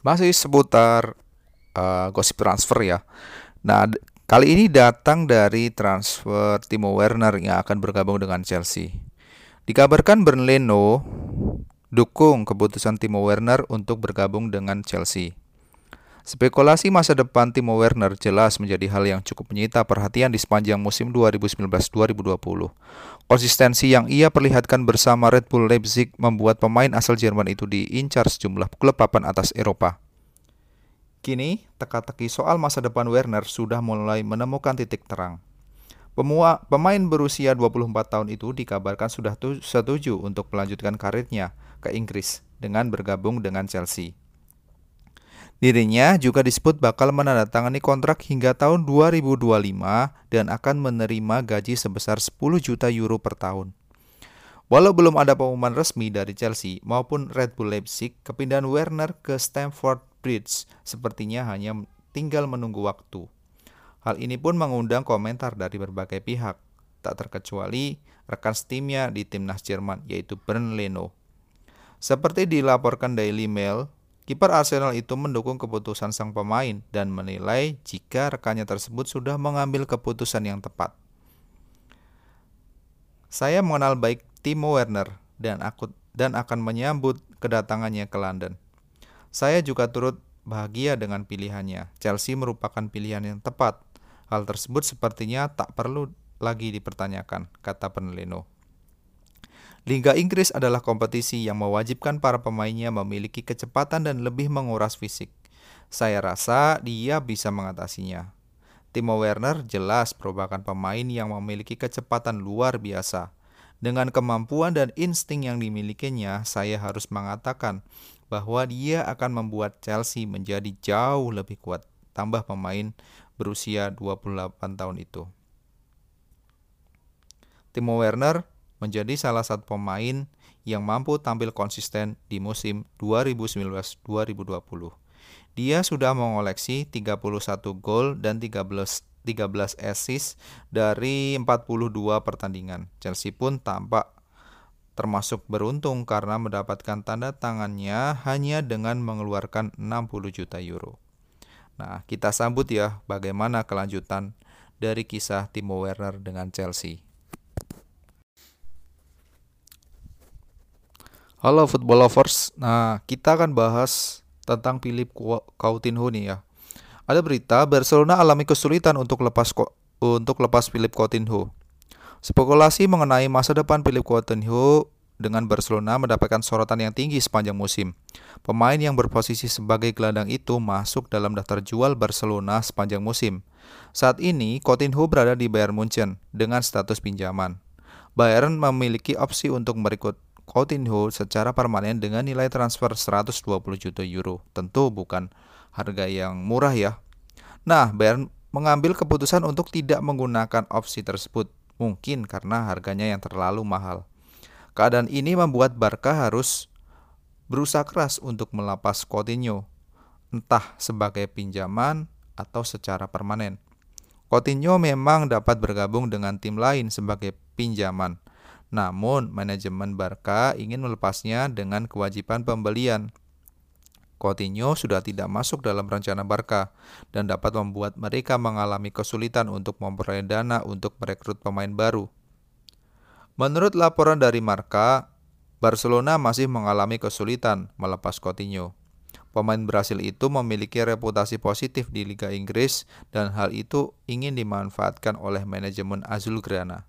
Masih seputar gosip transfer ya. Nah, kali ini datang dari transfer Timo Werner yang akan bergabung dengan Chelsea. Dikabarkan Bernd Leno dukung keputusan Timo Werner untuk bergabung dengan Chelsea. Spekulasi masa depan Timo Werner jelas menjadi hal yang cukup menyita perhatian di sepanjang musim 2019-2020. Konsistensi yang ia perlihatkan bersama Red Bull Leipzig membuat pemain asal Jerman itu diincar sejumlah klub papan atas Eropa. Kini, teka-teki soal masa depan Werner sudah mulai menemukan titik terang. Pemain berusia 24 tahun itu dikabarkan sudah setuju untuk melanjutkan karirnya ke Inggris dengan bergabung dengan Chelsea. Dirinya juga disebut bakal menandatangani kontrak hingga tahun 2025 dan akan menerima gaji sebesar 10 juta euro per tahun. Walau belum ada pengumuman resmi dari Chelsea maupun Red Bull Leipzig, kepindahan Werner ke Stamford Bridge sepertinya hanya tinggal menunggu waktu. Hal ini pun mengundang komentar dari berbagai pihak, tak terkecuali rekan setimnya di timnas Jerman yaitu Bernd Leno. Seperti dilaporkan Daily Mail, kiper Arsenal itu mendukung keputusan sang pemain dan menilai jika rekannya tersebut sudah mengambil keputusan yang tepat. Saya mengenal baik Timo Werner dan akan menyambut kedatangannya ke London. Saya juga turut bahagia dengan pilihannya. Chelsea merupakan pilihan yang tepat. Hal tersebut sepertinya tak perlu lagi dipertanyakan, kata Bernd Leno. Liga Inggris adalah kompetisi yang mewajibkan para pemainnya memiliki kecepatan dan lebih menguras fisik. Saya rasa dia bisa mengatasinya. Timo Werner jelas merupakan pemain yang memiliki kecepatan luar biasa. Dengan kemampuan dan insting yang dimilikinya, saya harus mengatakan bahwa dia akan membuat Chelsea menjadi jauh lebih kuat, tambah pemain berusia 28 tahun itu. Timo Werner menjadi salah satu pemain yang mampu tampil konsisten di musim 2019-2020. Dia sudah mengoleksi 31 gol dan 13 assist dari 42 pertandingan. Chelsea pun tampak termasuk beruntung karena mendapatkan tanda tangannya hanya dengan mengeluarkan 60 juta euro. Nah, kita sambut ya bagaimana kelanjutan dari kisah Timo Werner dengan Chelsea. Halo football lovers. Nah, kita akan bahas tentang Philippe Coutinho nih ya. Ada berita Barcelona alami kesulitan untuk lepas Philippe Coutinho. Spekulasi mengenai masa depan Philippe Coutinho dengan Barcelona mendapatkan sorotan yang tinggi sepanjang musim. Pemain yang berposisi sebagai gelandang itu masuk dalam daftar jual Barcelona sepanjang musim. Saat ini Coutinho berada di Bayern München dengan status pinjaman. Bayern memiliki opsi untuk merekrut Coutinho secara permanen dengan nilai transfer 120 juta euro. Tentu bukan harga yang murah ya. Nah, Bayern mengambil keputusan untuk tidak menggunakan opsi tersebut, mungkin karena harganya yang terlalu mahal. Keadaan ini membuat Barca harus berusaha keras untuk melepas Coutinho, entah sebagai pinjaman atau secara permanen. Coutinho memang dapat bergabung dengan tim lain sebagai pinjaman, namun manajemen Barca ingin melepasnya dengan kewajiban pembelian. Coutinho sudah tidak masuk dalam rencana Barca dan dapat membuat mereka mengalami kesulitan untuk memperoleh dana untuk merekrut pemain baru. Menurut laporan dari Marca, Barcelona masih mengalami kesulitan melepas Coutinho. Pemain Brasil itu memiliki reputasi positif di Liga Inggris dan hal itu ingin dimanfaatkan oleh manajemen Azulgrana.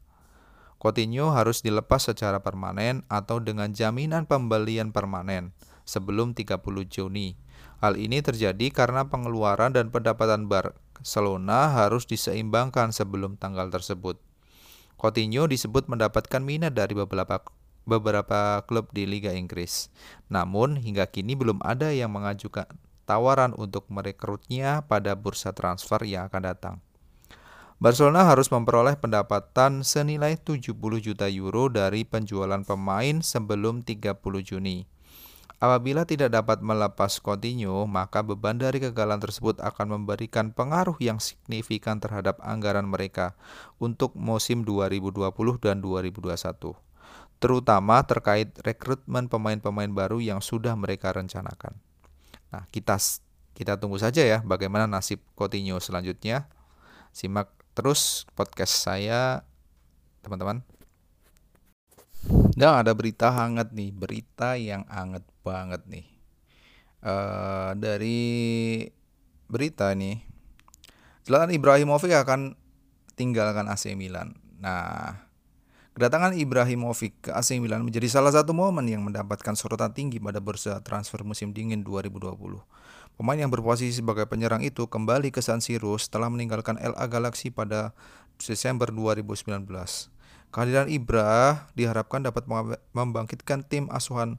Coutinho harus dilepas secara permanen atau dengan jaminan pembelian permanen sebelum 30 Juni. Hal ini terjadi karena pengeluaran dan pendapatan Barcelona harus diseimbangkan sebelum tanggal tersebut. Coutinho disebut mendapatkan minat dari beberapa klub di Liga Inggris. Namun hingga kini belum ada yang mengajukan tawaran untuk merekrutnya pada bursa transfer yang akan datang. Barcelona harus memperoleh pendapatan senilai 70 juta euro dari penjualan pemain sebelum 30 Juni. Apabila tidak dapat melepas Coutinho, maka beban dari kegagalan tersebut akan memberikan pengaruh yang signifikan terhadap anggaran mereka untuk musim 2020 dan 2021, terutama terkait rekrutmen pemain-pemain baru yang sudah mereka rencanakan. Nah, kita tunggu saja ya bagaimana nasib Coutinho selanjutnya. Simak terus podcast saya, teman-teman. Dan ada berita hangat nih, berita yang hangat banget nih. Dari berita nih, Zlatan Ibrahimovic akan tinggalkan AC Milan. Nah, kedatangan Ibrahimovic ke AC Milan menjadi salah satu momen yang mendapatkan sorotan tinggi pada bursa transfer musim dingin 2020. Pemain yang berposisi sebagai penyerang itu kembali ke San Siro setelah meninggalkan LA Galaxy pada Desember 2019. Kehadiran Ibra diharapkan dapat membangkitkan tim asuhan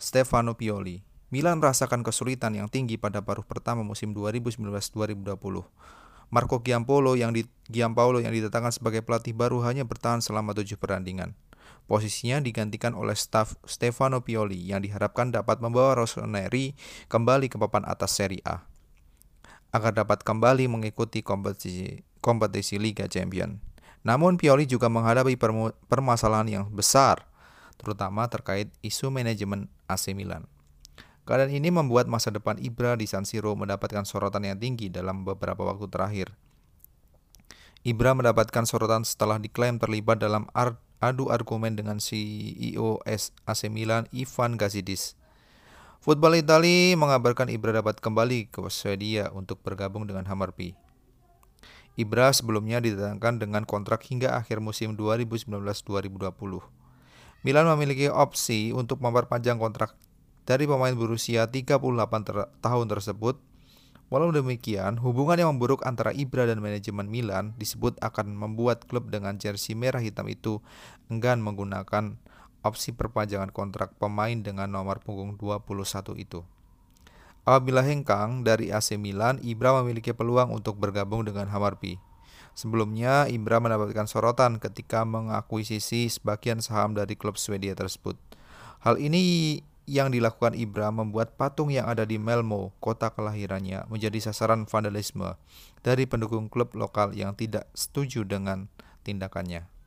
Stefano Pioli. Milan merasakan kesulitan yang tinggi pada paruh pertama musim 2019-2020. Marco Giampaolo yang didatangkan sebagai pelatih baru hanya bertahan selama 7 pertandingan. Posisinya digantikan oleh Stefano Pioli yang diharapkan dapat membawa Rossoneri kembali ke papan atas Serie A agar dapat kembali mengikuti kompetisi Liga Champions. Namun Pioli juga menghadapi permasalahan yang besar, terutama terkait isu manajemen AC Milan. Keadaan ini membuat masa depan Ibra di San Siro mendapatkan sorotan yang tinggi dalam beberapa waktu terakhir. Ibra mendapatkan sorotan setelah diklaim terlibat dalam adu argumen dengan CEO AC Milan Ivan Gazidis. Football Italia mengabarkan Ibra dapat kembali ke Swedia untuk bergabung dengan Hammarby. Ibra sebelumnya didatangkan dengan kontrak hingga akhir musim 2019-2020. Milan memiliki opsi untuk memperpanjang kontrak dari pemain berusia 38 tahun tersebut. Walau demikian, hubungan yang memburuk antara Ibra dan manajemen Milan disebut akan membuat klub dengan jersey merah hitam itu enggan menggunakan opsi perpanjangan kontrak pemain dengan nomor punggung 21 itu. Apabila hengkang dari AC Milan, Ibra memiliki peluang untuk bergabung dengan Hammarby. Sebelumnya, Ibra mendapatkan sorotan ketika mengakuisisi sebagian saham dari klub Swedia tersebut. Hal ini yang dilakukan Ibra membuat patung yang ada di Malmö, kota kelahirannya, menjadi sasaran vandalisme dari pendukung klub lokal yang tidak setuju dengan tindakannya.